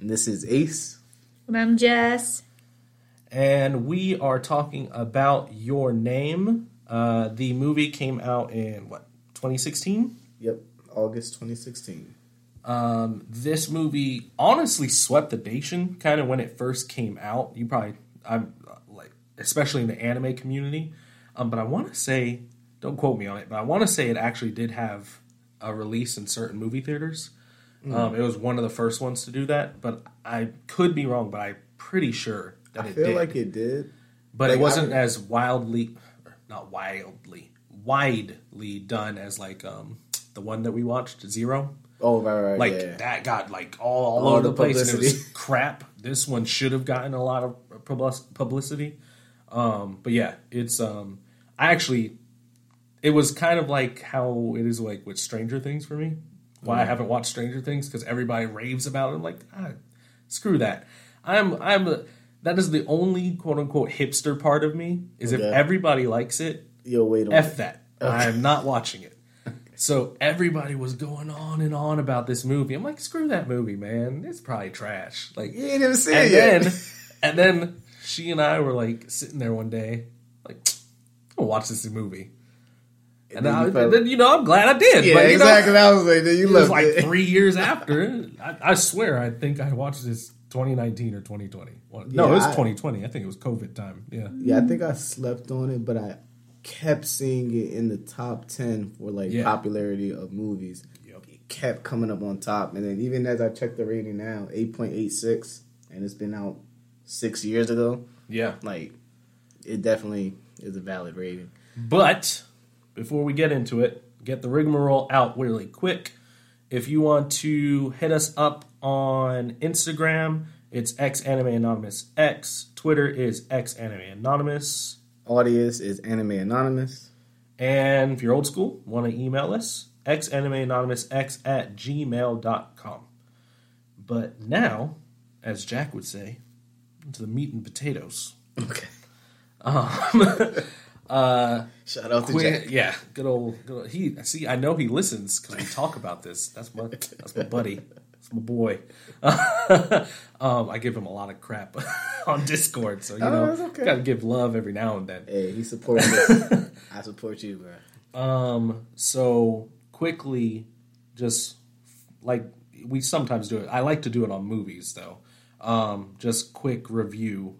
And this is Ace. And I'm Jess. And we are talking about Your Name. The movie came out in, 2016? Yep, August 2016. This movie honestly swept the nation kind of when it first came out. You probably, especially in the anime community. But I want to say, don't quote me on it, but I want to say it actually did have a release in certain movie theaters. It was one of the first ones to do that, but I could be wrong, but I'm pretty sure that it did. I feel like it did. But it wasn't as widely done as, the one that we watched, Zero. Oh, right. Yeah. That got, all over the place, and it was crap. This one should have gotten a lot of publicity. But, yeah, it's, it was kind of like how it is, with Stranger Things for me. Why I haven't watched Stranger Things, because everybody raves about it. I'm like, screw that. That is the only quote-unquote hipster part of me, is if everybody likes it, F that. Okay. I'm not watching it. Okay. So everybody was going on and on about this movie. I'm like, screw that movie, man. It's probably trash. You ain't even seen it yet. And then she and I were, sitting there one day, I'm going to watch this movie. And then I'm glad I did. Yeah, but, exactly. That was it was it. 3 years after. I swear, I think I watched this 2019 or 2020. It was 2020. I think it was COVID time. Yeah. Yeah, I think I slept on it, but I kept seeing it in the top 10 for popularity of movies. Yep. It kept coming up on top. And then even as I checked the rating now, 8.86, and it's been out 6 years ago. Yeah. It definitely is a valid rating. But... before we get into it, get the rigmarole out really quick. If you want to hit us up on Instagram, it's @AnimeAnonymousX. Twitter is @AnimeAnonymous. Audience is AnimeAnonymous. And if you're old school, want to email us, xanimeanonymousx@gmail.com. But now, as Jack would say, into the meat and potatoes. Okay. Shout out to Jack. Yeah, good old he. See, I know he listens because we talk about this. That's my buddy. That's my boy. I give him a lot of crap on Discord, so okay. Gotta give love every now and then. Hey, he supports us. I support you, bro. So quickly, just we sometimes do it. I like to do it on movies though. Just quick review.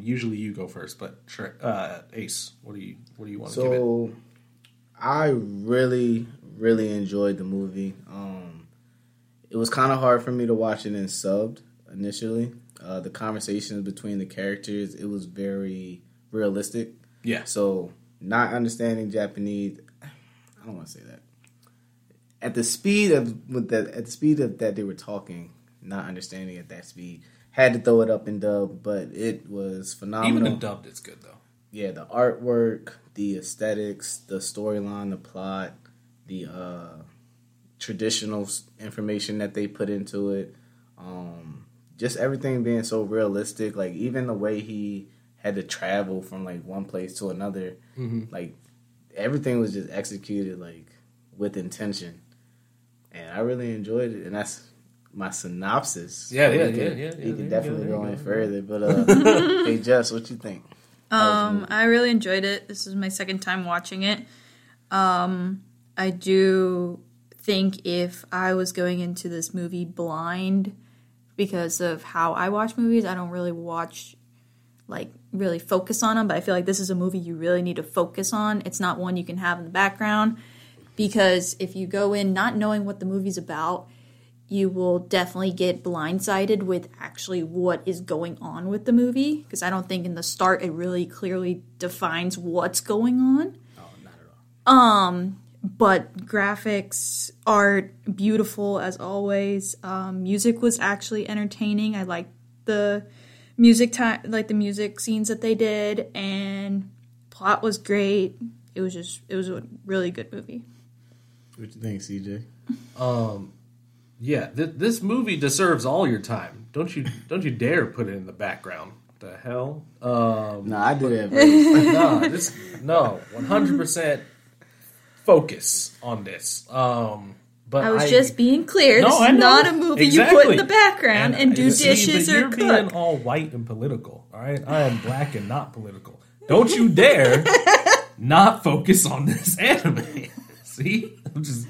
Usually you go first, but sure. Ace, what do you want to give it? So, I really, really enjoyed the movie. It was kind of hard for me to watch it in subbed initially. The conversations between the characters, it was very realistic. Yeah. So, not understanding Japanese, I don't want to say that. At the speed that they were talking, not understanding at that speed. Had to throw it up in dub, but it was phenomenal. Even in dubbed, it's good, though. Yeah, the artwork, the aesthetics, the storyline, the plot, the traditional information that they put into it. Just everything being so realistic. Even the way he had to travel from, one place to another. Mm-hmm. Everything was just executed, with intention. And I really enjoyed it, and that's... my synopsis. You can definitely go further. But hey, Jess, what you think? I really enjoyed it. This is my second time watching it. I do think if I was going into this movie blind because of how I watch movies, I don't really watch really focus on them. But I feel like this is a movie you really need to focus on. It's not one you can have in the background because if you go in not knowing what the movie's about. You will definitely get blindsided with actually what is going on with the movie. Because I don't think in the start it really clearly defines what's going on. Oh, not at all. But graphics, art, beautiful as always. Music was actually entertaining. I liked the music the music scenes that they did, and plot was great. It was a really good movie. What do you think, CJ? Yeah, this movie deserves all your time. Don't you dare put it in the background. What the hell? I did it. No, 100%. Focus on this. But I was just being clear. No, this is not a movie you put in the background and do dishes or cook. You're being all white and political, all right? I am black and not political. Don't you dare not focus on this anime. See? I'm just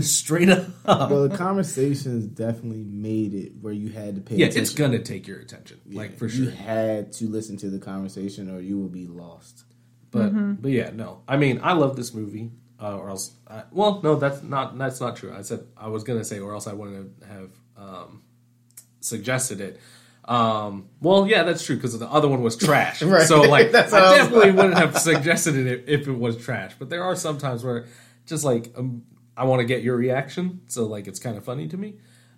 straight up. Well, the conversations definitely made it where you had to pay attention. Yeah, it's going to take your attention, for sure. You had to listen to the conversation or you will be lost. But yeah, no. I mean, I love this movie. That's not true. I was gonna say, or else I wouldn't have suggested it. That's true because the other one was trash. Right. So I definitely wouldn't have suggested it if it was trash. But there are some times where just I want to get your reaction, so it's kind of funny to me.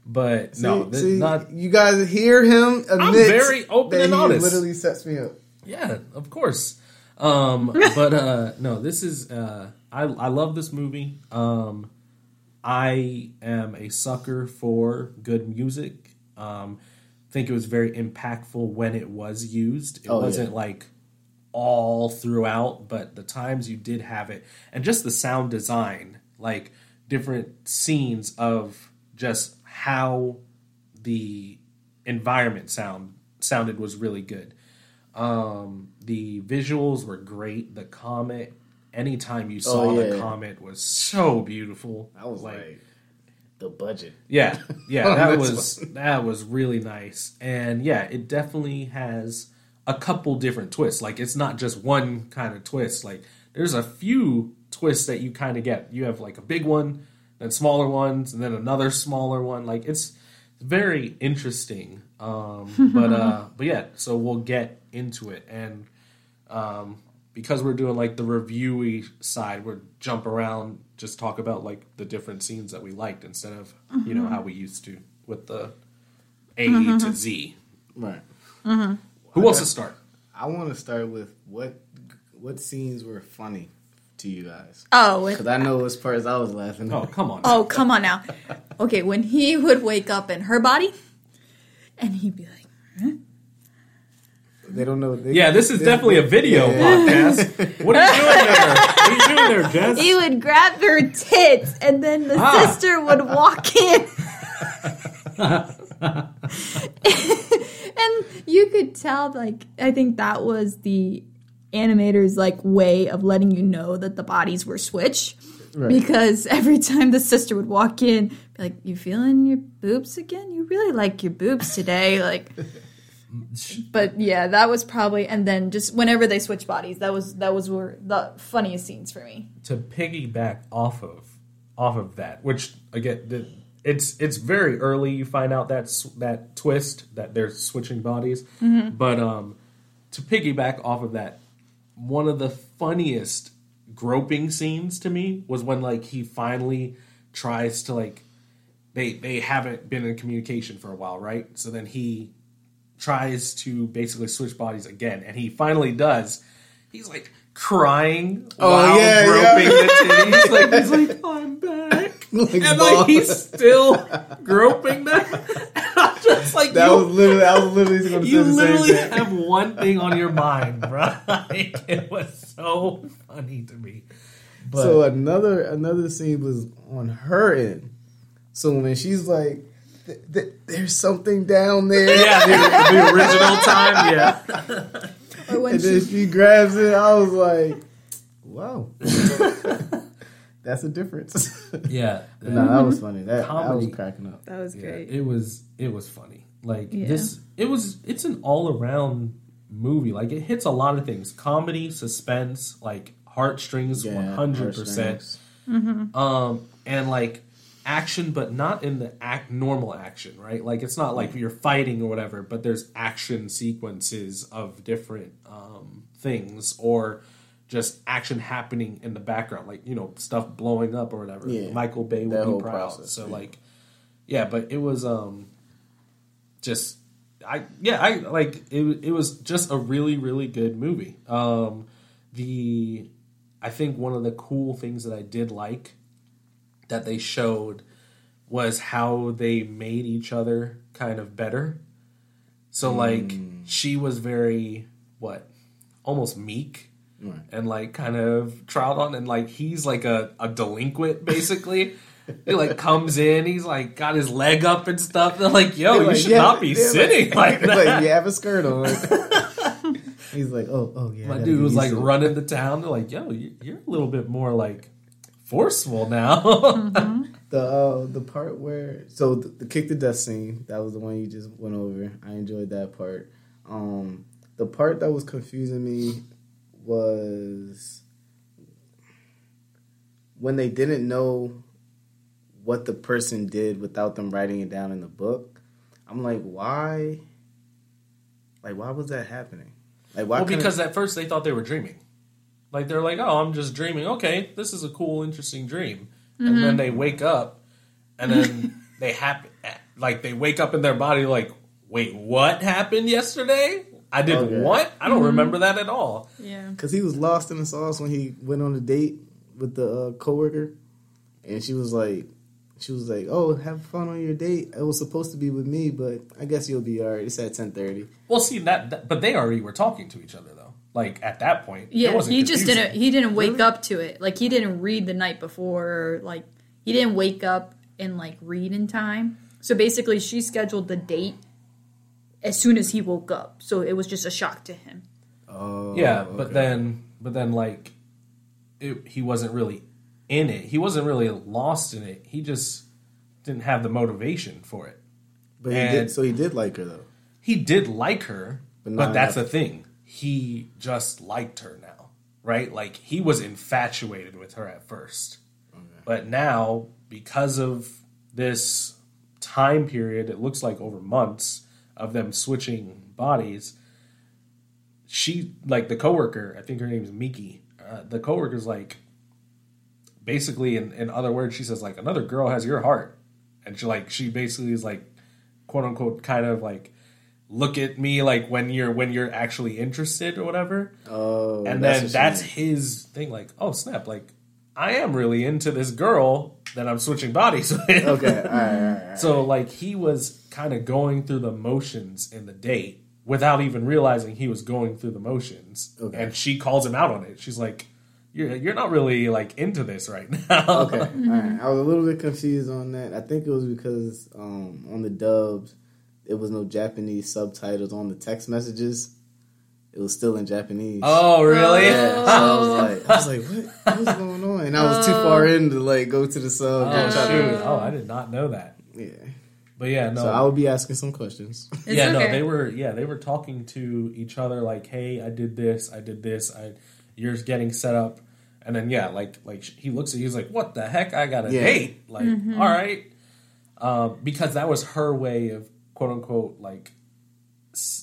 But you guys hear him? I'm very open and honest. He literally sets me up. Yeah, of course. This is. I love this movie. I am a sucker for good music. Think it was very impactful when it was used. It wasn't all throughout, but the times you did have it, and just the sound design, different scenes of just how the environment sounded was really good. The visuals were great. The comic. Anytime you saw the comet was so beautiful. I was the budget. Yeah, yeah, that was really nice. And yeah, it definitely has a couple different twists. It's not just one kind of twist. There's a few twists that you kind of get. You have a big one, then smaller ones, and then another smaller one. It's very interesting. But yeah, so we'll get into it. And because we're doing the reviewy side, we'll jump around, just talk about the different scenes that we liked instead of how we used to with the A to Z. Right. Mm-hmm. Who wants to start? I want to start with what scenes were funny to you guys. Oh, because I know as far as I was laughing. Oh, come on. Oh, come on now. Okay, when he would wake up in her body, and he'd be like, huh? They don't know. This is definitely a video podcast. What are you doing there? What are you doing there, Jess? He would grab her tits, and then the sister would walk in. And you could tell, I think that was the animator's, way of letting you know that the bodies were switched. Right. Because every time the sister would walk in, be like, you feeling your boobs again? You really like your boobs today. But yeah, that was probably, and then just whenever they switch bodies, that was were the funniest scenes for me. To piggyback off of that, which again, it's very early. You find out that twist that they're switching bodies, but to piggyback off of that, one of the funniest groping scenes to me was when he finally tries to they haven't been in communication for a while, right? So then he tries to basically switch bodies again, and he finally does. He's crying while groping the titties. He's oh, I'm back, he's still groping them. And I'm just I was literally going to say the same thing. You literally have one thing on your mind, bro. It was so funny to me. But, so another scene was on her end. So when she's like, there's something down there. Yeah, the original time, yeah. And then she grabs it, I was like, wow. That's a difference. Yeah. That was funny. That was cracking up. That was great. It was funny. It's an all-around movie. It hits a lot of things. Comedy, suspense, heartstrings, 100%. Mm-hmm. And action, but not in the normal action, right? It's not you're fighting or whatever, but there's action sequences of different things, or just action happening in the background, like, you know, stuff blowing up or whatever. Yeah. Michael Bay would be proud. Process, so, yeah. Like, yeah, but it was just, I like it. It was just a really, really good movie. I think one of the cool things that I did like that they showed was how they made each other kind of better. So, like, she was very, almost meek. Right. And, like, kind of troweled on. And, like, he's, like, a delinquent, basically. He, like, comes in. He's, like, got his leg up and stuff. They're like, yo, you should not be sitting like that. Like, you have a skirt on. He's like, oh, yeah. My dude was, like, running the town. They're like, yo, you're a little bit more, like, forceful now. Mm-hmm. The part where... So, the kick to death scene, that was the one you just went over. I enjoyed that part. The part that was confusing me was when they didn't know what the person did without them writing it down in the book. I'm like, why? Like, why was that happening? Like, why? Well, because at first they thought they were dreaming. Like, they're like, oh, I'm just dreaming. Okay, this is a cool, interesting dream. Mm-hmm. And then they wake up, and then they wake up in their body like, wait, what happened yesterday? I did what? I don't remember that at all. Yeah. Because he was lost in the sauce when he went on a date with the coworker. And she was like, oh, have fun on your date. It was supposed to be with me, but I guess you'll be all right. It's at 10:30. Well, see, but they already were talking to each other, though. Like, at that point. Yeah, he didn't wake up to it. Like, he didn't read the night before. Like, he didn't wake up and, like, read in time. So, basically, she scheduled the date as soon as he woke up, so it was just a shock to him. Oh, yeah, okay. but then, like, he wasn't really in it. He wasn't really lost in it. He just didn't have the motivation for it. But he did like her though. He did like her, but that's the thing. He just liked her now, right? Like, he was infatuated with her at first, but now because of this time period, it looks like over months. Of them switching bodies, she, like, the coworker, I think her name is Miki. The coworker's like, basically, in other words, she says, like, another girl has your heart, and she basically is like, quote unquote, kind of like, look at me, like when you're actually interested or whatever. Oh, and that's his thing, like, oh snap, like I am really into this girl that I'm switching bodies with. Okay, all right. So, like, he was kind of going through the motions in the date without even realizing he was going through the motions. Okay. And she calls him out on it. She's like, you're not really, like, into this right now. Okay, all right. I was a little bit confused on that. I think it was because on the dubs, there was no Japanese subtitles on the text messages. It was still in Japanese. Oh, really? Yeah. So I was like, what was going on? And I was too far in to, like, go to the sub. Oh, shoot. Oh, I did not know that. Yeah. But, yeah, no. So I would be asking some questions. They were talking to each other like, hey, I did this. You're getting set up. And then, yeah, like he looks at you, he's like, what the heck? I got a date. Like, all right. Because that was her way of, quote, unquote,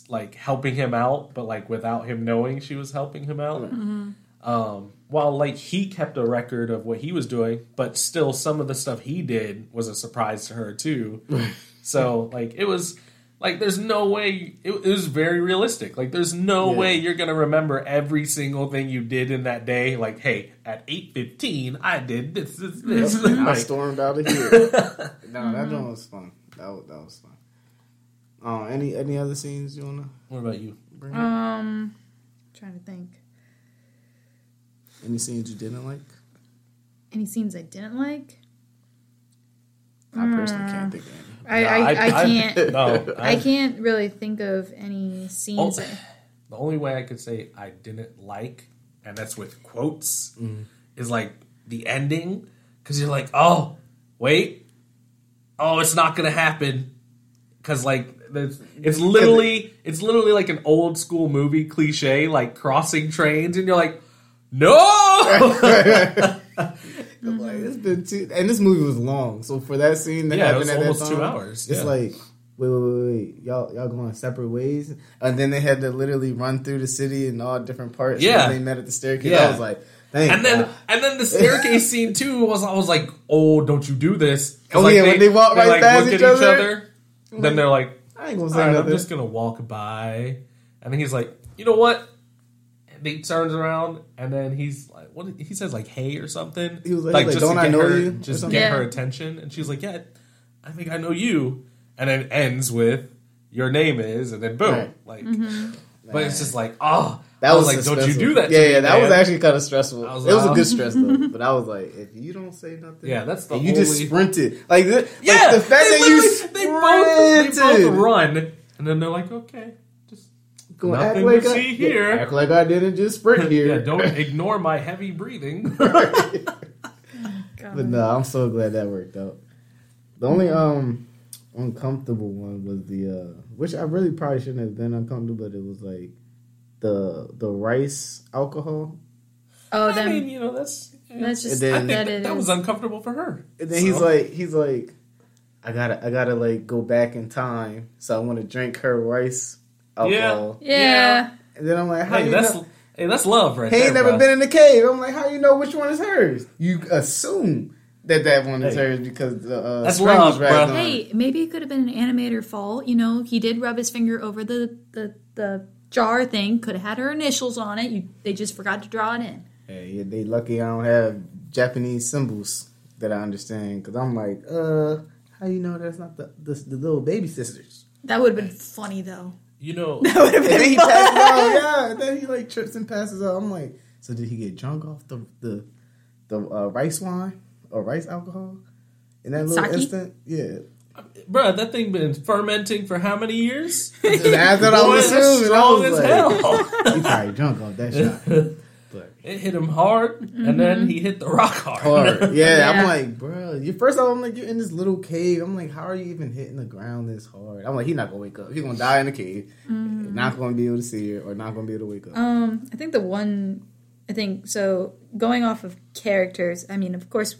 like helping him out, but like without him knowing she was helping him out. Mm-hmm. While like he kept a record of what he was doing, but still some of the stuff he did was a surprise to her too. So like it was like there's no way it was very realistic. Like there's no way you're gonna remember every single thing you did in that day. Like, hey, at 8:15 I did this. Like, I stormed out of here. No, that one was fun. That was fun. Any other scenes you wanna? What about you? Trying to think. Any scenes you didn't like? Any scenes I didn't like? I personally can't think of any. I can't really think of any scenes. The only way I could say I didn't like, and that's with quotes, is like the ending, because you're like, oh wait, oh it's not gonna happen, because like. It's literally like an old school movie cliche, like crossing trains, and you're like, no. I'm like, it's been and this movie was long, so for that scene, that happened it was almost 2 hours. It's like wait, y'all going separate ways? And then they had to literally run through the city in all different parts. Yeah. And they met at the staircase. Yeah. I was like, thank God. And then the staircase scene too. I was like, oh, don't you do this? Oh like yeah, when they walk right past like each other. Then they're like, I ain't gonna say nothing. I'm just gonna walk by. And then he's like, you know what? And he turns around, and then he's like, what? He says like, hey or something. He was like just don't I know her, you? Just get her attention. And she's like, yeah, I think I know you. And then ends with, your name is, and then boom. Right. Like, mm-hmm. But it's just like, oh. That was like, don't you do that to me, yeah, that was actually kind of stressful. It was a good stress, though. But I was like, if you don't say nothing. Yeah, that's the only... You just sprinted. Like the fact that you sprinted. They both run, and then they're like, okay. Nothing to see here. Act like I didn't just sprint here. Yeah, don't ignore my heavy breathing. But no, I'm so glad that worked out. The only uncomfortable one was the which I really probably shouldn't have been uncomfortable, but it was like the rice alcohol. Oh, I mean, you know, that's just then, that was uncomfortable for her. And then he's like, I gotta like go back in time, so I want to drink her rice. Alcohol. Yeah. And then I'm like, how that's love right there. He ain't never been in the cave. I'm like, how you know which one is hers? You assume that one is hers because the that's love, right? Hey, maybe it could have been an animator fault. You know, he did rub his finger over the jar thing. Could have had her initials on it. They just forgot to draw it in. Hey, they lucky I don't have Japanese symbols that I understand because I'm like, how you know that's not the little baby sisters? That would have been funny though. You know, that would have been then he passes out. Yeah, and then he like trips and passes out. I'm like, so did he get drunk off the rice wine or rice alcohol in that little instant? Yeah, bro, that thing been fermenting for how many years? That's what I was assuming. Strong as hell. He probably drunk off that shot. But it hit him hard, mm-hmm. And then he hit the rock hard. Yeah, I'm like, bro. First off, I'm like, you're in this little cave. I'm like, how are you even hitting the ground this hard? I'm like, he's not gonna wake up. He's gonna die in the cave. Mm-hmm. Not gonna be able to see her, or not gonna be able to wake up. I think so. Going off of characters, I mean, of course,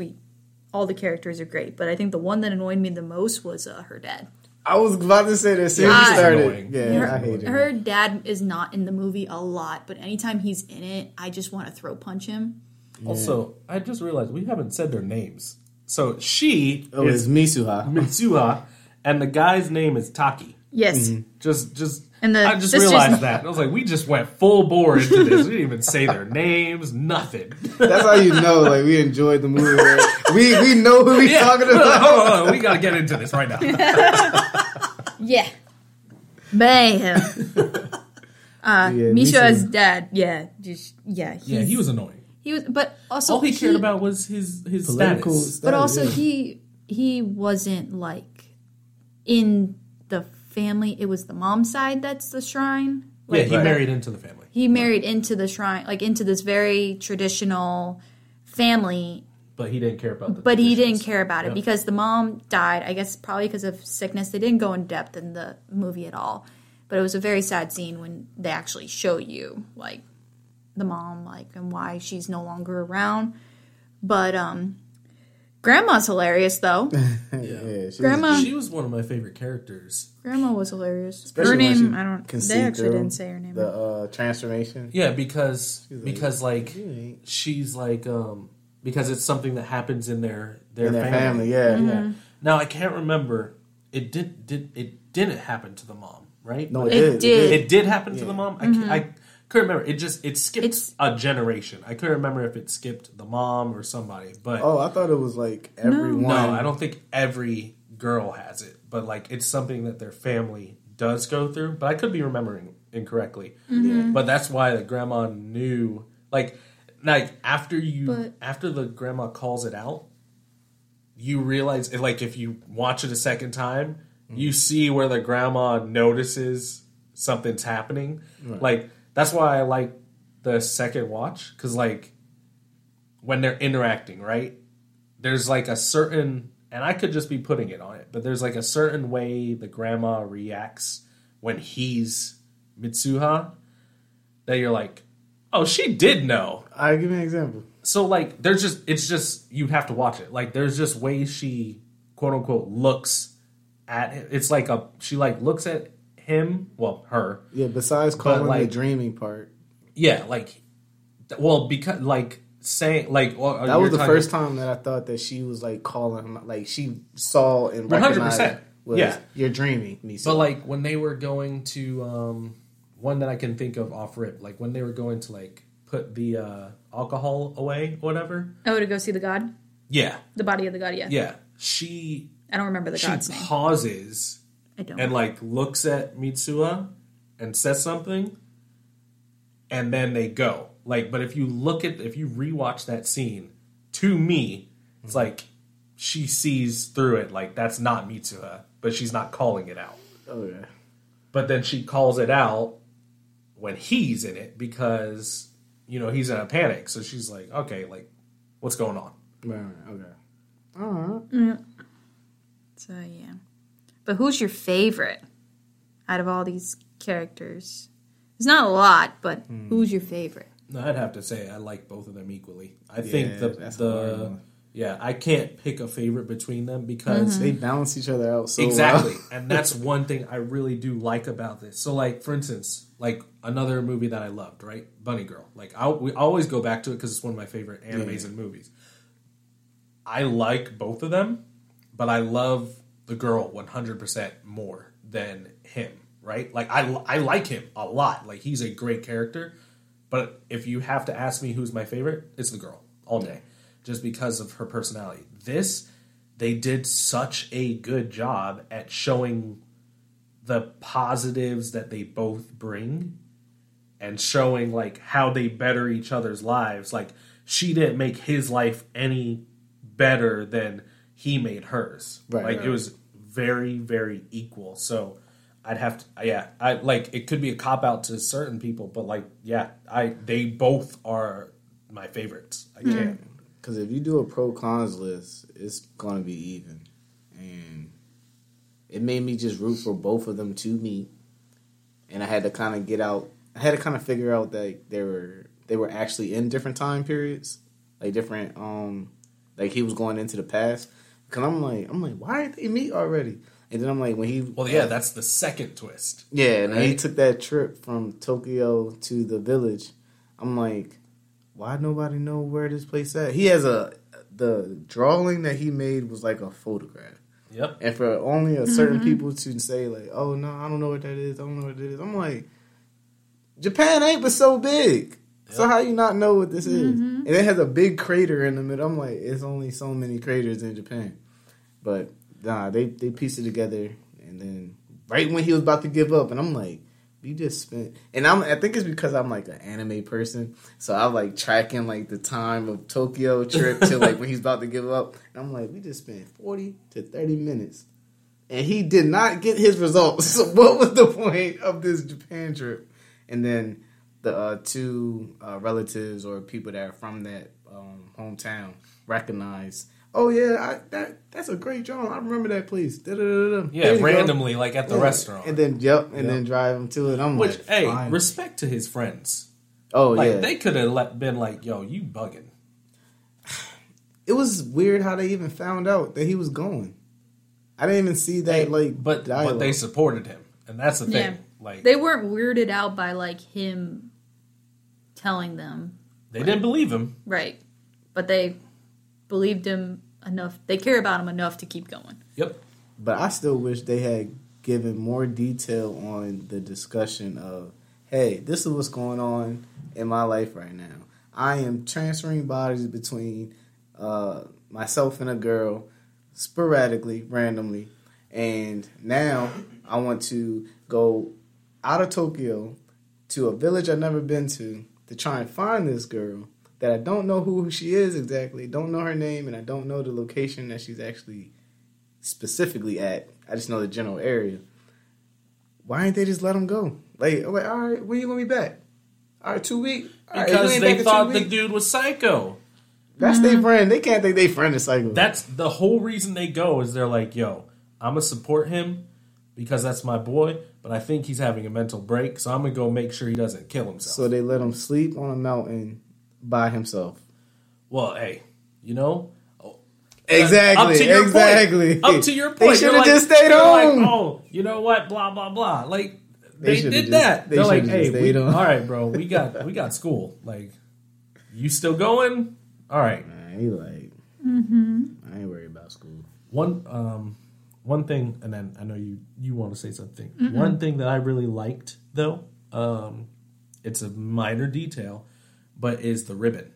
all the characters are great, but I think the one that annoyed me the most was her dad. I was about to say that since he started. Yeah, I hate it. Her dad is not in the movie a lot, but anytime he's in it, I just want to throw punch him. Yeah. Also, I just realized we haven't said their names. So she is Mitsuha, and the guy's name is Taki. Yes. Mm-hmm. I just realized that. I was like, we just went full bore into this. We didn't even say their names, nothing. That's how you know, like, we enjoyed the movie. We know who we're talking about. Hold on. We got to get into this right now. Yeah. Bam. Misha's dad. Yeah. He was annoying. He was, but also... All he cared about was his status. But also, he wasn't, like, in the... family. It was the mom's side that's the shrine. Like, yeah, he married into the family. He married into the shrine, like into this very traditional family. But he didn't care about it because the mom died, I guess probably because of sickness. They didn't go in depth in the movie at all. But it was a very sad scene when they actually show you, like, the mom, like, and why she's no longer around. But, Grandma's hilarious, though. Yeah, she was one of my favorite characters. Grandma was hilarious. Especially her name, they actually didn't say her name. The transformation. Yeah, because she's like, because it's something that happens in their family. Yeah. Now I can't remember. It didn't happen to the mom, right? No, it did. It did happen to the mom. Mm-hmm. I couldn't remember. It skipped a generation. I couldn't remember if it skipped the mom or somebody. But I thought it was like everyone. No, I don't think every girl has it. But like it's something that their family does go through. But I could be remembering incorrectly. Mm-hmm. But that's why the grandma knew. Like after the grandma calls it out, you realize like if you watch it a second time, mm-hmm. you see where the grandma notices something's happening. Right. Like. That's why I like the second watch, because, like, when they're interacting, right? There's, like, a certain, and I could just be putting it on it, but there's, like, a certain way the grandma reacts when he's Mitsuha that you're like, oh, she did know. I'll give you an example. So, like, you have to watch it. Like, there's just ways she, quote-unquote, looks at him. It's like a she like looks at him, well, her. Yeah, besides calling like, the dreaming part. Yeah, like, well, because like saying like well, that was the first time that I thought that she was like calling him, like she saw and recognized. 100%. Was, yeah, you're dreaming, Nisa. But like when they were going to one that I can think of off rip, like when they were going to like put the alcohol away or whatever. Oh, to go see the god. Yeah. The body of the god. Yeah. Yeah. She. I don't remember the god's name. She pauses. I don't. And like looks at Mitsuha and says something, and then they go. Like, but if you look at if you rewatch that scene, to me, it's like she sees through it. Like that's not Mitsuha. But she's not calling it out. Oh, yeah. But then she calls it out when he's in it because, you know, he's in a panic. So she's like, okay, like, what's going on? Right, okay. All right. Mm. So, yeah. But who's your favorite out of all these characters? There's not a lot, but who's your favorite? I'd have to say I like both of them equally. I think yeah, I can't pick a favorite between them because... Mm-hmm. They balance each other out so exactly. Well. And that's one thing I really do like about this. So, like, for instance, like, another movie that I loved, right? Bunny Girl. Like, we always go back to it because it's one of my favorite animes and movies. I like both of them, but I love the girl 100% more than him, right? Like, I like him a lot. Like, he's a great character. But if you have to ask me who's my favorite, it's the girl all day. Just because of her personality. This, they did such a good job at showing the positives that they both bring and showing, like, how they better each other's lives. Like, she didn't make his life any better than he made hers. Right, like, right. It was very, very equal. So, I'd have to, yeah, I like, it could be a cop-out to certain people, but, like, yeah, they both are my favorites. I can't. Because if you do a pro-cons list, it's going to be even. And it made me just root for both of them to meet. And I had to kind of figure out that they were actually in different time periods. Like different, like he was going into the past. Because I'm like, why didn't they meet already? And then I'm like, when he... Well, yeah, that's the second twist. Yeah, and right? He took that trip from Tokyo to the village. I'm like... Why nobody know where this place at? He has the drawing that he made was like a photograph. Yep. And for only a certain people to say like, oh no, I don't know what that is. I don't know what it is. I'm like, Japan ain't but so big. Yep. So how you not know what this is? And it has a big crater in the middle. I'm like, it's only so many craters in Japan. But nah, they pieced it together. And then right when he was about to give up, and I'm like, you just spent, and I think it's because I'm like an anime person, so I like tracking like the time of Tokyo trip to like when he's about to give up, and I'm like, we just spent 40 to 30 minutes, and he did not get his results. So what was the point of this Japan trip? And then the two relatives or people that are from that hometown recognize. Oh yeah, that's a great drawing. I remember that place. Da-da-da-da. Yeah, randomly, go. Like at the restaurant, and then then drive him to it. I'm which, like, hey, fine. Respect to his friends. Oh like, yeah, they could have been like, yo, you bugging. It was weird how they even found out that he was going. I didn't even see that. But they supported him, and that's the thing. Yeah. Like they weren't weirded out by like him telling them. They didn't believe him, right? But they believed him. Enough. They care about him enough to keep going. Yep. But I still wish they had given more detail on the discussion of, hey, this is what's going on in my life right now. I am transferring bodies between myself and a girl sporadically, randomly. And now I want to go out of Tokyo to a village I've never been to try and find this girl. That I don't know who she is exactly, don't know her name, and I don't know the location that she's actually specifically at. I just know the general area. Why didn't they just let him go? Like all right, when are you going to be back? All right, 2 weeks? Because they thought the dude was psycho. That's their friend. They can't think their friend is psycho. That's the whole reason they go is they're like, yo, I'm going to support him because that's my boy, but I think he's having a mental break, so I'm going to go make sure he doesn't kill himself. So they let him sleep on a mountain by himself. Well, hey, you know, Exactly. Up to your point. They should have just stayed home. Like, oh, you know what? Blah, blah, blah. Like, they did that. They're like, hey, all right, bro, we got school. Like, you still going? All right. Man, he like, I ain't worried about school. One thing, and then I know you want to say something. Mm-hmm. One thing that I really liked, though, it's a minor detail, but is the ribbon.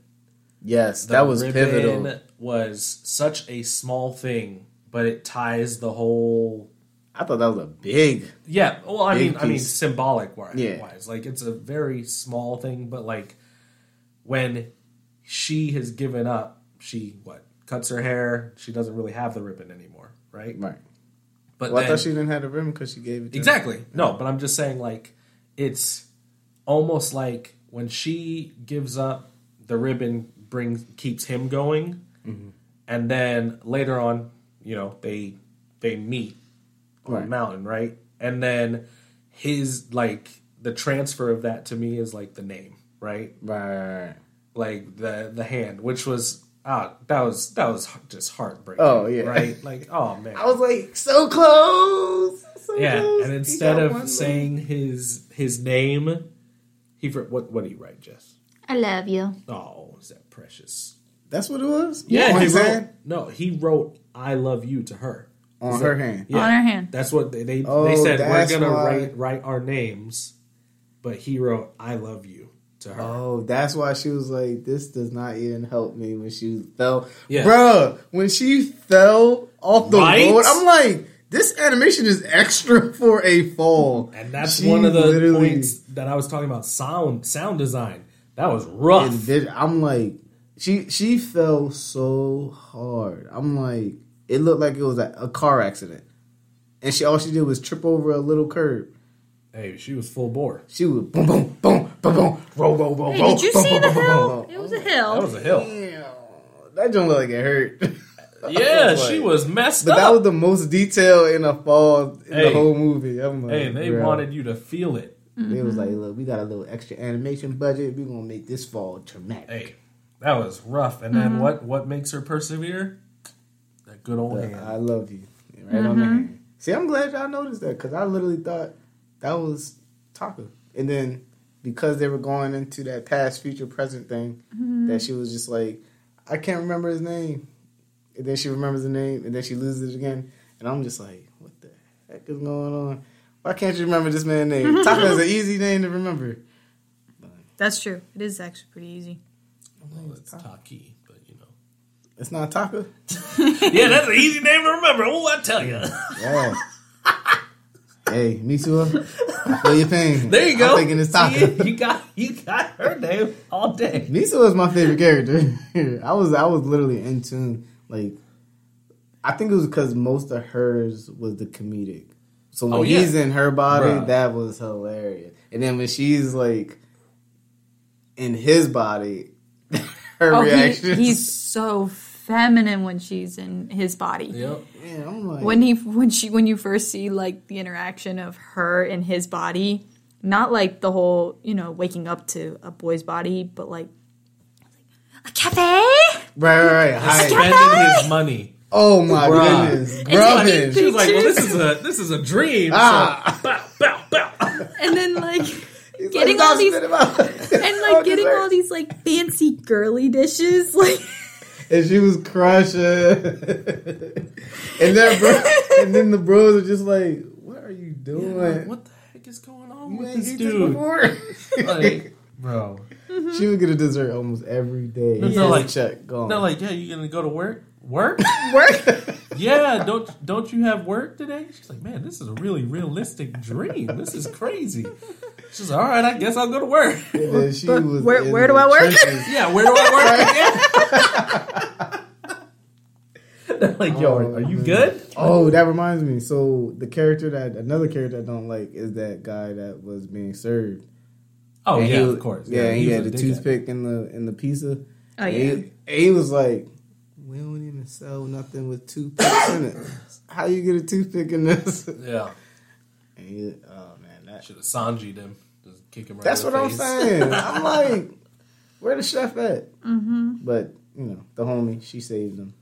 Yes, that was pivotal. The ribbon was such a small thing, but it ties the whole... I thought that was a big... Yeah, well, I mean symbolic-wise. Yeah. Like, it's a very small thing, but, like, when she has given up, she, cuts her hair, she doesn't really have the ribbon anymore, right? Right. But I thought she didn't have the ribbon because she gave it to her. No, but I'm just saying, like, it's almost like when she gives up, the ribbon keeps him going, and then later on, you know, they meet on the mountain, right? And then his, like, the transfer of that to me is, like, the name, right? Right. Like, the hand, which was... that was just heartbreaking. Oh, yeah. Right? Like, oh, man. I was like, so close! So close. And instead of saying his name, what did he write, Jess? I love you. Oh, is that precious? That's what it was? Yeah. He wrote, I love you to her. On her hand. Yeah. On her hand. That's what they said, we're going to write our names, but he wrote, I love you. To her. Oh, that's why she was like, this does not even help me when she fell. Yeah. Bruh, when she fell off the road, I'm like, this animation is extra for a fall. And that's one of the points that I was talking about, sound design. That was rough. I'm like, she fell so hard. I'm like, it looked like it was a car accident. And all she did was trip over a little curb. Hey, she was full bore. She was boom, boom, boom, boom, boom, roll, roll, roll, roll. Did you see the hill? It was a hill. That was a hill. Damn. That don't look like it hurt. Yeah, she was messed up. But that was the most detail in a fall in the whole movie. I'm like, hey, they wanted you to feel it. Mm-hmm. They was like, look, we got a little extra animation budget. We're going to make this fall traumatic. Hey, that was rough. And then what makes her persevere? That good old hand. I love you. Right on the hand. See, I'm glad y'all noticed that because I literally thought... That was Taka. And then because they were going into that past, future, present thing, that she was just like, I can't remember his name. And then she remembers the name, and then she loses it again. And I'm just like, what the heck is going on? Why can't you remember this man's name? Taka is an easy name to remember. But that's true. It is actually pretty easy. Well, it's Taki, but you know. It's not Taka? Yeah, that's an easy name to remember. Oh, I tell you. Yeah. Hey, Mitsuha, I feel your pain. There you go. I'm thinking it's Taka. Yeah, you got her name all day. Mitsuha is my favorite character. I was literally in tune. Like, I think it was because most of hers was the comedic. So when he's in her body, that was hilarious. And then when she's like in his body, her reaction. He's so feminine when she's in his body. Yep. Yeah, I'm like, when you first see like the interaction of her and his body, not like the whole, you know, waking up to a boy's body, but like a cafe. Right. Spending his money. Oh my goodness, grubbing. She was like, well, this is a dream. So, bow, bow, bow. And then like. He's getting like, all these and like getting dessert. All these like fancy girly dishes like. And she was crushing. And then the bros are just like, what are you doing? Yeah, like, what the heck is going on with this dude? Like, bro. Mm-hmm. She would get a dessert almost every day. They're like, check, gone. They're like, yeah, you going to go to work? Work? Work? Yeah, don't you have work today? She's like, man, this is a really realistic dream. This is crazy. She's like, all right, I guess I'll go to work. Yeah, she was where do I work? Yeah, where do I work? They're like, yo, are you good? Oh, that reminds me. So the character another character I don't like is that guy that was being served. Oh, and of course. Yeah, and he had the toothpick in the pizza. Oh, yeah. He was like, we don't even sell nothing with toothpicks in it. How you get a toothpick in this? Yeah. And he, oh, man. That should have Sanji'd him. Just kick him right in the face. That's what I'm saying. I'm like, where the chef at? Mm-hmm. But, you know, the homie, she saved him.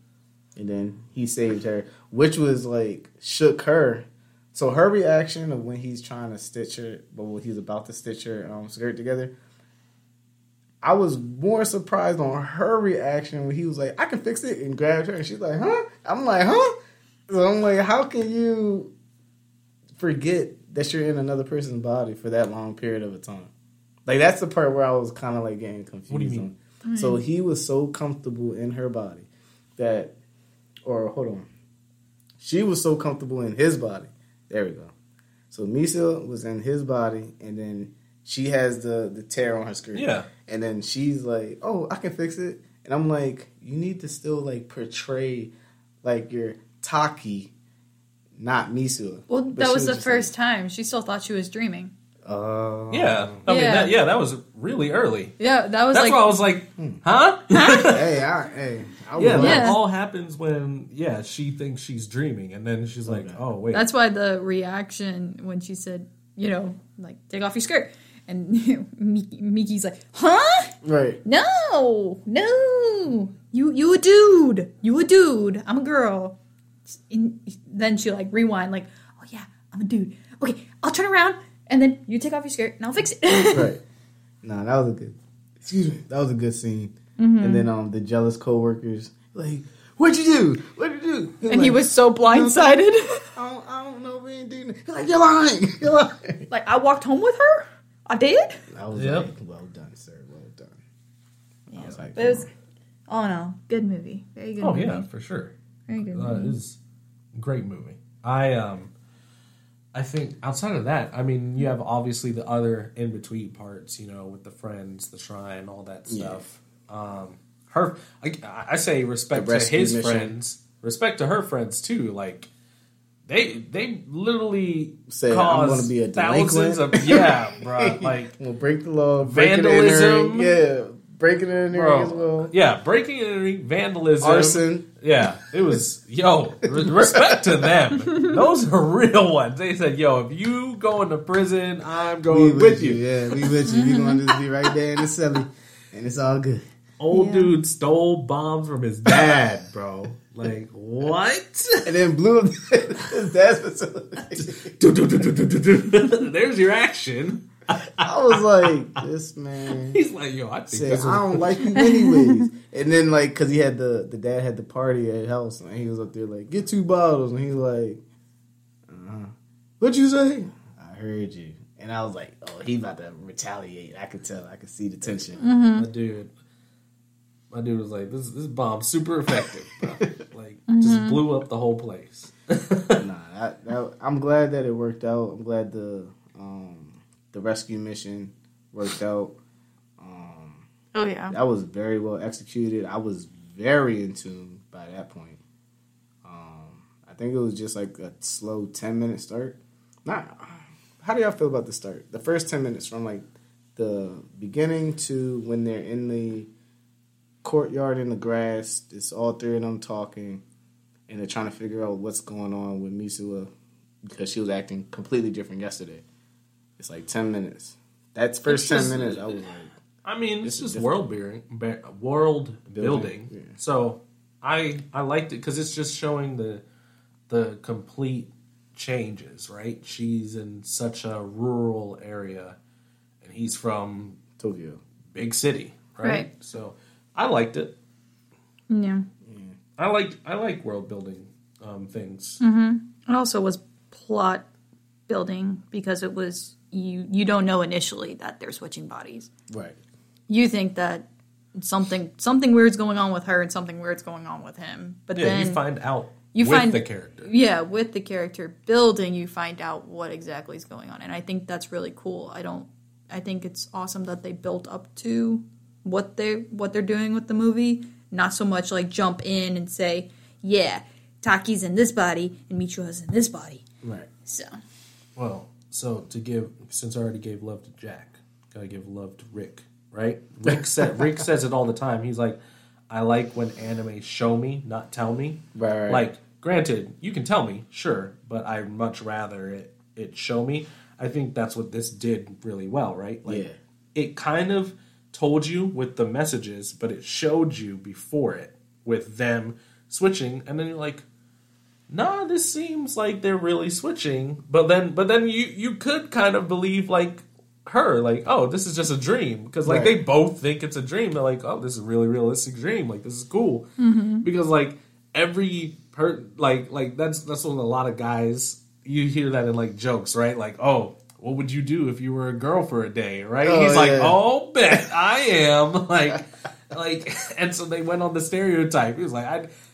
and then he saved her, which was like shook her. So her reaction of when he's trying to stitch her, but when he's about to stitch her skirt together, I was more surprised on her reaction when he was like, "I can fix it," and grabbed her, and she's like, "Huh?" I'm like, "Huh?" So I'm like, how can you forget that you're in another person's body for that long period of a time? Like, that's the part where I was kind of like getting confused. What do you mean? Right. So he was so comfortable in her body that, or hold on, she was so comfortable in his body. There we go. So Misa was in his body, and then she has the tear on her skirt. Yeah. And then she's like, "Oh, I can fix it." And I'm like, you need to still like portray like your Taki, not Mitsuha. Well, but that was the first time. She still thought she was dreaming. That was really early. Yeah, that was. That's like, why I was like, huh? That all happens when she thinks she's dreaming, and then she's like, oh wait. That's why the reaction when she said, you know, like, "Take off your skirt," and Miki's like, "Huh? Right? No, you a dude. I'm a girl." And then she like rewind, like, "Oh yeah, I'm a dude. Okay, I'll turn around and then you take off your skirt and I'll fix it." Right. Nah, that was a good. Excuse me, that was a good scene. Mm-hmm. And then the jealous coworkers like, "What'd you do?" And like, he was so blindsided. I don't know. We ain't doing it. Like, you're lying. Like, I walked home with her. I did. I was like, well done, sir. Well done. Yeah. I was like, it was. Oh no, good movie. Very good. Oh yeah, for sure. Very good movie. It is a great movie. I think outside of that, I mean, you have obviously the other in-between parts, you know, with the friends, the shrine, all that stuff. Yeah. I say respect to his friends, respect to her friends too. Like, they literally say, "I'm going to be a delinquent." Bro. Like, we'll break the law, vandalism, breaking and entering as well. Yeah, breaking and entering, vandalism. Arson. Yeah, it was, respect to them. Those are real ones. They said, "Yo, if you go into prison, I'm going with you. Yeah, we with you. We're going to just be right there in the celly, and it's all good." Old dude stole bombs from his dad, bro. Like, what? And then blew up his dad's facility. There's your action. I was like, this man. He's like, "Yo, I think I don't like you anyways." And then, like, because he had the dad had the party at house, and he was up there like, "Get 2 bottles," and he's like, "What'd you say?" "I heard you." And I was like, oh, he about to retaliate. I could tell. I could see the tension. Mm-hmm. My dude was like, "This bomb's super effective, bro." Like, just blew up the whole place. I'm glad that it worked out. I'm glad the rescue mission worked out. That was very well executed. I was very in tune by that point. I think it was just like a slow 10-minute start. How do y'all feel about the start? The first 10 minutes from like the beginning to when they're in the courtyard in the grass. It's all 3 of them talking, and they're trying to figure out what's going on with Mitsuha because she was acting completely different yesterday. It's like 10 minutes. That's first 10 minutes, I was like... I mean, it's just world building. Yeah. So, I liked it because it's just showing the complete changes, right? She's in such a rural area, and he's from... Tokyo. Big city, right? So, I liked it. Yeah. I like world building things. Mm-hmm. It also was plot building because it was... You don't know initially that they're switching bodies. Right. You think that something weird's going on with her and something weird's going on with him. But then you find out the character. Yeah, with the character building, you find out what exactly is going on. And I think that's really cool. I think it's awesome that they built up to what they're doing with the movie. Not so much like jump in and say, yeah, Taki's in this body and Mitsuha's in this body. Right. So since I already gave love to Jack, gotta give love to Rick, right? Rick says it all the time. He's like, "I like when anime show me, not tell me." Right. Like, granted, you can tell me, sure, but I'd much rather it show me. I think that's what this did really well, right? Like, it kind of told you with the messages, but it showed you before it with them switching, and then you're like, nah, this seems like they're really switching. But then you could kind of believe like her, like, oh, this is just a dream, because like they both think it's a dream. They're like, oh, this is a really realistic dream. Like, this is cool, because like every that's what a lot of guys, you hear that in like jokes, right? Like, oh, what would you do if you were a girl for a day, right? Oh, he's like, oh, bet I am. Like, and so they went on the stereotype. He was like,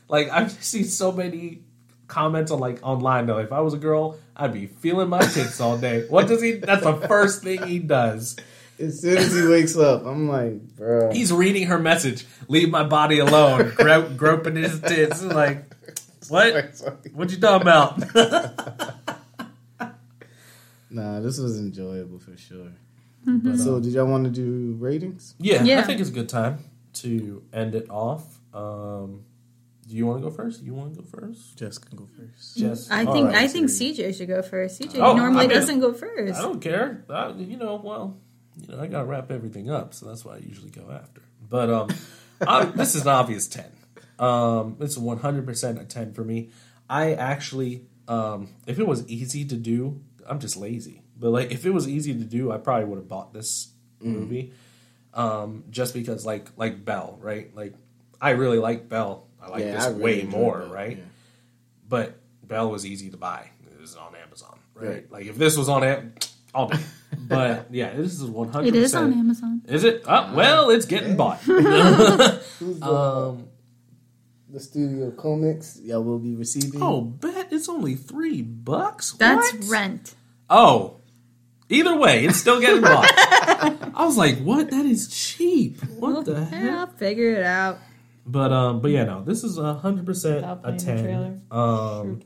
I've seen so many comments on like online though. If I was a girl, I'd be feeling my tits all day. What does he? That's the first thing he does. As soon as he wakes up, I'm like, bro. He's reading her message. Leave my body alone. Groping his tits. Like, what? What you talking about? Nah, this was enjoyable for sure. Mm-hmm. But, so, did y'all want to do ratings? Yeah, I think it's a good time to end it off. Do you want to go first? You want to go first? Jess can go first. Jess, I think CJ should go first. CJ normally doesn't go first. I don't care. I gotta wrap everything up, so that's why I usually go after. But this is an obvious 10. It's 100% a 10 for me. I actually, if it was easy to do. I'm just lazy. But, like, if it was easy to do, I probably would have bought this movie. Just because, like Belle, right? Like, I really like Belle. I like this way more, right? Yeah. But Belle was easy to buy. It was on Amazon, right? Like, if this was on Amazon, I'll be. But, yeah, this is 100%. It is on Amazon. Is it? Oh, well, it's getting bought. Who's the studio comics y'all will be receiving. Oh, bet it's only $3. That's what? Rent. Oh, either way, it's still getting bought. I was like, "What? That is cheap. What the hell?" I'll figure it out. But yeah, no, this is 100% a 10.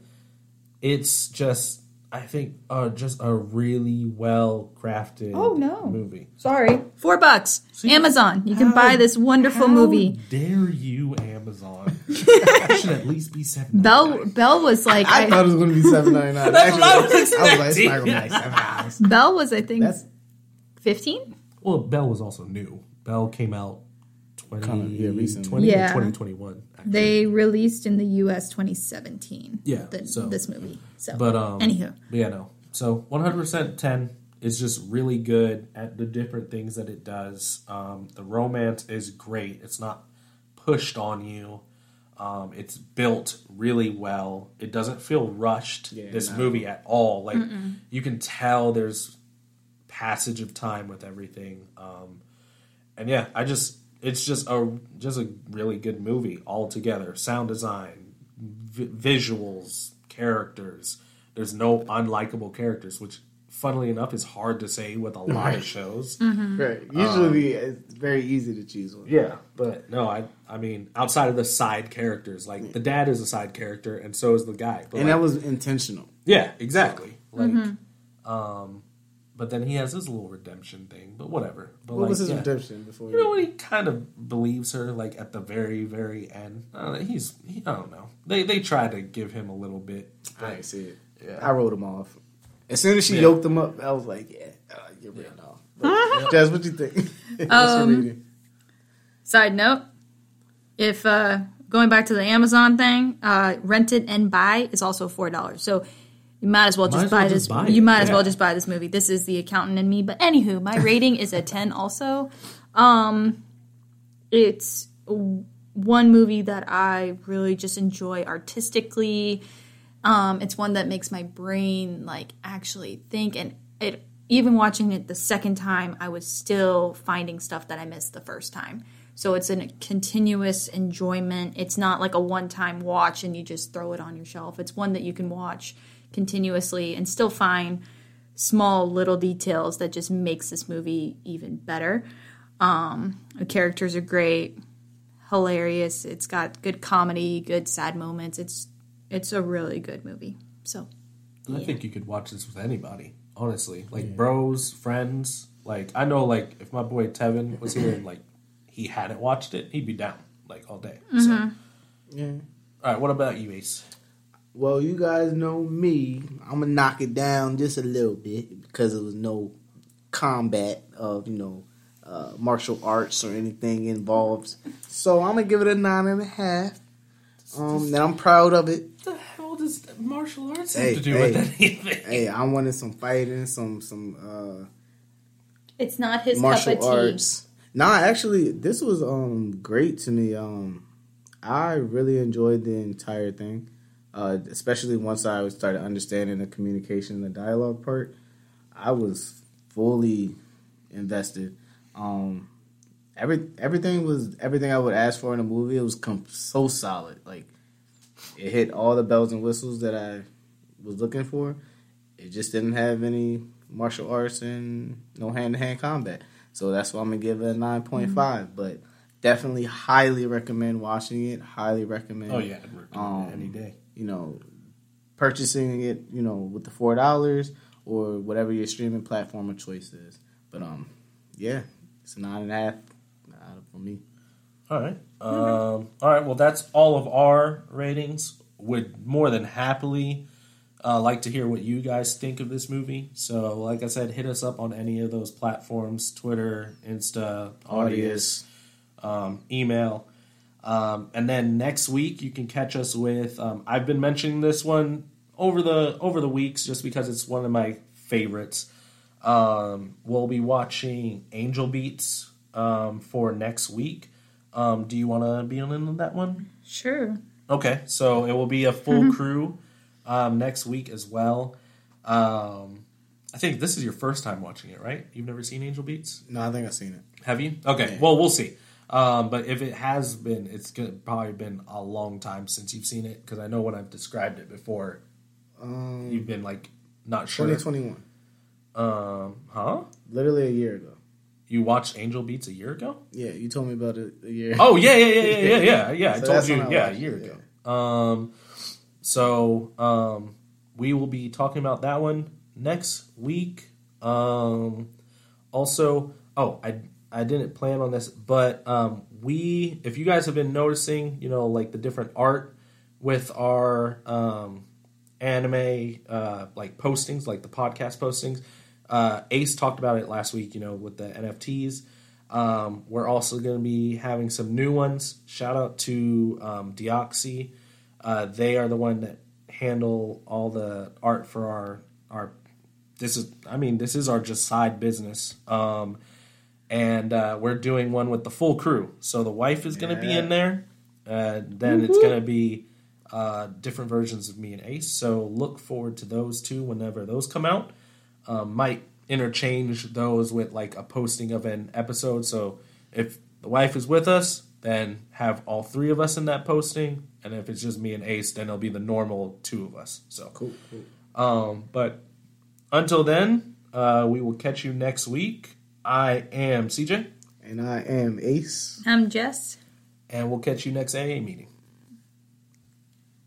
It's just, I think, just a really well crafted. Oh no, movie. Sorry, $4. See, Amazon. You can buy this wonderful movie. Dare you, Amazon? It should at least be $7.99. Belle was like, I thought it was going to be $7.99. That's what I was expecting. I was like, it's not going to be $7.99. Belle was, I think, 15. Well, Belle was also new. Belle came out 2021. Actually. They released in the U.S. 2017. Yeah, this movie. So, but anywho, yeah, no. So 100% 10 is just really good at the different things that it does. The romance is great. It's not pushed on you. It's built really well. It doesn't feel rushed, movie at all. Like, you can tell there's passage of time with everything. And yeah, it's just a really good movie altogether. Sound design, visuals, characters. There's no unlikable characters, which funnily enough is hard to say with a lot of shows. Right. Usually it's very easy to choose one. Yeah, but no, I mean, outside of the side characters, like the dad is a side character and so is the guy. But and like, that was intentional. Yeah, exactly. Like but then he has his little redemption thing, but whatever. But what was his redemption before? You know, when he kind of believes her, like, at the very, very end. I don't know. They try to give him a little bit. I didn't see it. Yeah. I wrote him off. As soon as she yoked him up, I was like, you're written off. But, Jess, what do you think? Side note, if going back to the Amazon thing, rent it and buy is also $4. So... you might as well just buy this movie. This is The Accountant and Me. But anywho, my rating is a 10 also. It's one movie that I really just enjoy artistically. It's one that makes my brain like actually think. And it, even watching it the second time, I was still finding stuff that I missed the first time. So it's a continuous enjoyment. It's not like a one-time watch and you just throw it on your shelf. It's one that you can watch continuously and still find small little details that just makes this movie even better. The characters are great, hilarious. It's got good comedy, good sad moments. It's a really good movie. So I think you could watch this with anybody, honestly. Like bros, friends. Like I know, like if my boy Tevin was here and like he hadn't watched it, he'd be down like all day. So all right, what about you, Ace? Well, you guys know me. I'm going to knock it down just a little bit because there was no combat of, martial arts or anything involved. So I'm going to give it a 9.5. And I'm proud of it. What the hell does martial arts have to do with anything? Hey, I wanted some fighting, some it's not his martial cup of arts. Tea. Nah, actually, this was great to me. I really enjoyed the entire thing, especially once I started understanding the communication and the dialogue part. I was fully invested. Everything was everything I would ask for in a movie. It was so solid. Like, it hit all the bells and whistles that I was looking for. It just didn't have any martial arts and no hand-to-hand combat. So that's why I'm going to give it a 9.5. Mm-hmm. But definitely highly recommend watching it. Highly recommend. Oh, yeah. I'd recommend it any day. You know, purchasing it, you know, with the $4 or whatever your streaming platform of choice is. But, yeah, it's a 9.5 for me. All right. All right. Well, that's all of our ratings. Would more than happily like to hear what you guys think of this movie. So, like I said, hit us up on any of those platforms: Twitter, Insta, Audius, email. And then next week you can catch us with. I've been mentioning this one over the weeks just because it's one of my favorites. We'll be watching Angel Beats for next week. Do you want to be on that one? Sure. Okay, so it will be a full crew next week as well. I think this is your first time watching it, right? You've never seen Angel Beats? No, I think I've seen it. Have you? Okay, yeah. Well, we'll see. But if it has been, it's probably been a long time since you've seen it, because I know when I've described it before, you've been, like, not sure. 2021. Huh? Literally a year ago. You watched Angel Beats a year ago? Yeah, you told me about it a year ago. Oh, yeah. So I told you, a year ago. Yeah. So we will be talking about that one next week. Also, I didn't plan on this, but if you guys have been noticing, you know, like the different art with our anime, like postings, like the podcast postings, Ace talked about it last week, you know, with the NFTs. We're also going to be having some new ones. Shout out to Deoxy. They are the one that handle all the art for our. This is our just side business. And we're doing one with the full crew. So the wife is going to be in there. Then it's going to be different versions of me and Ace. So look forward to those two whenever those come out. Might interchange those with like a posting of an episode. So if the wife is with us, then have all three of us in that posting. And if it's just me and Ace, then it'll be the normal two of us. So cool. But until then, we will catch you next week. I am CJ. And I am Ace. I'm Jess. And we'll catch you next AA meeting.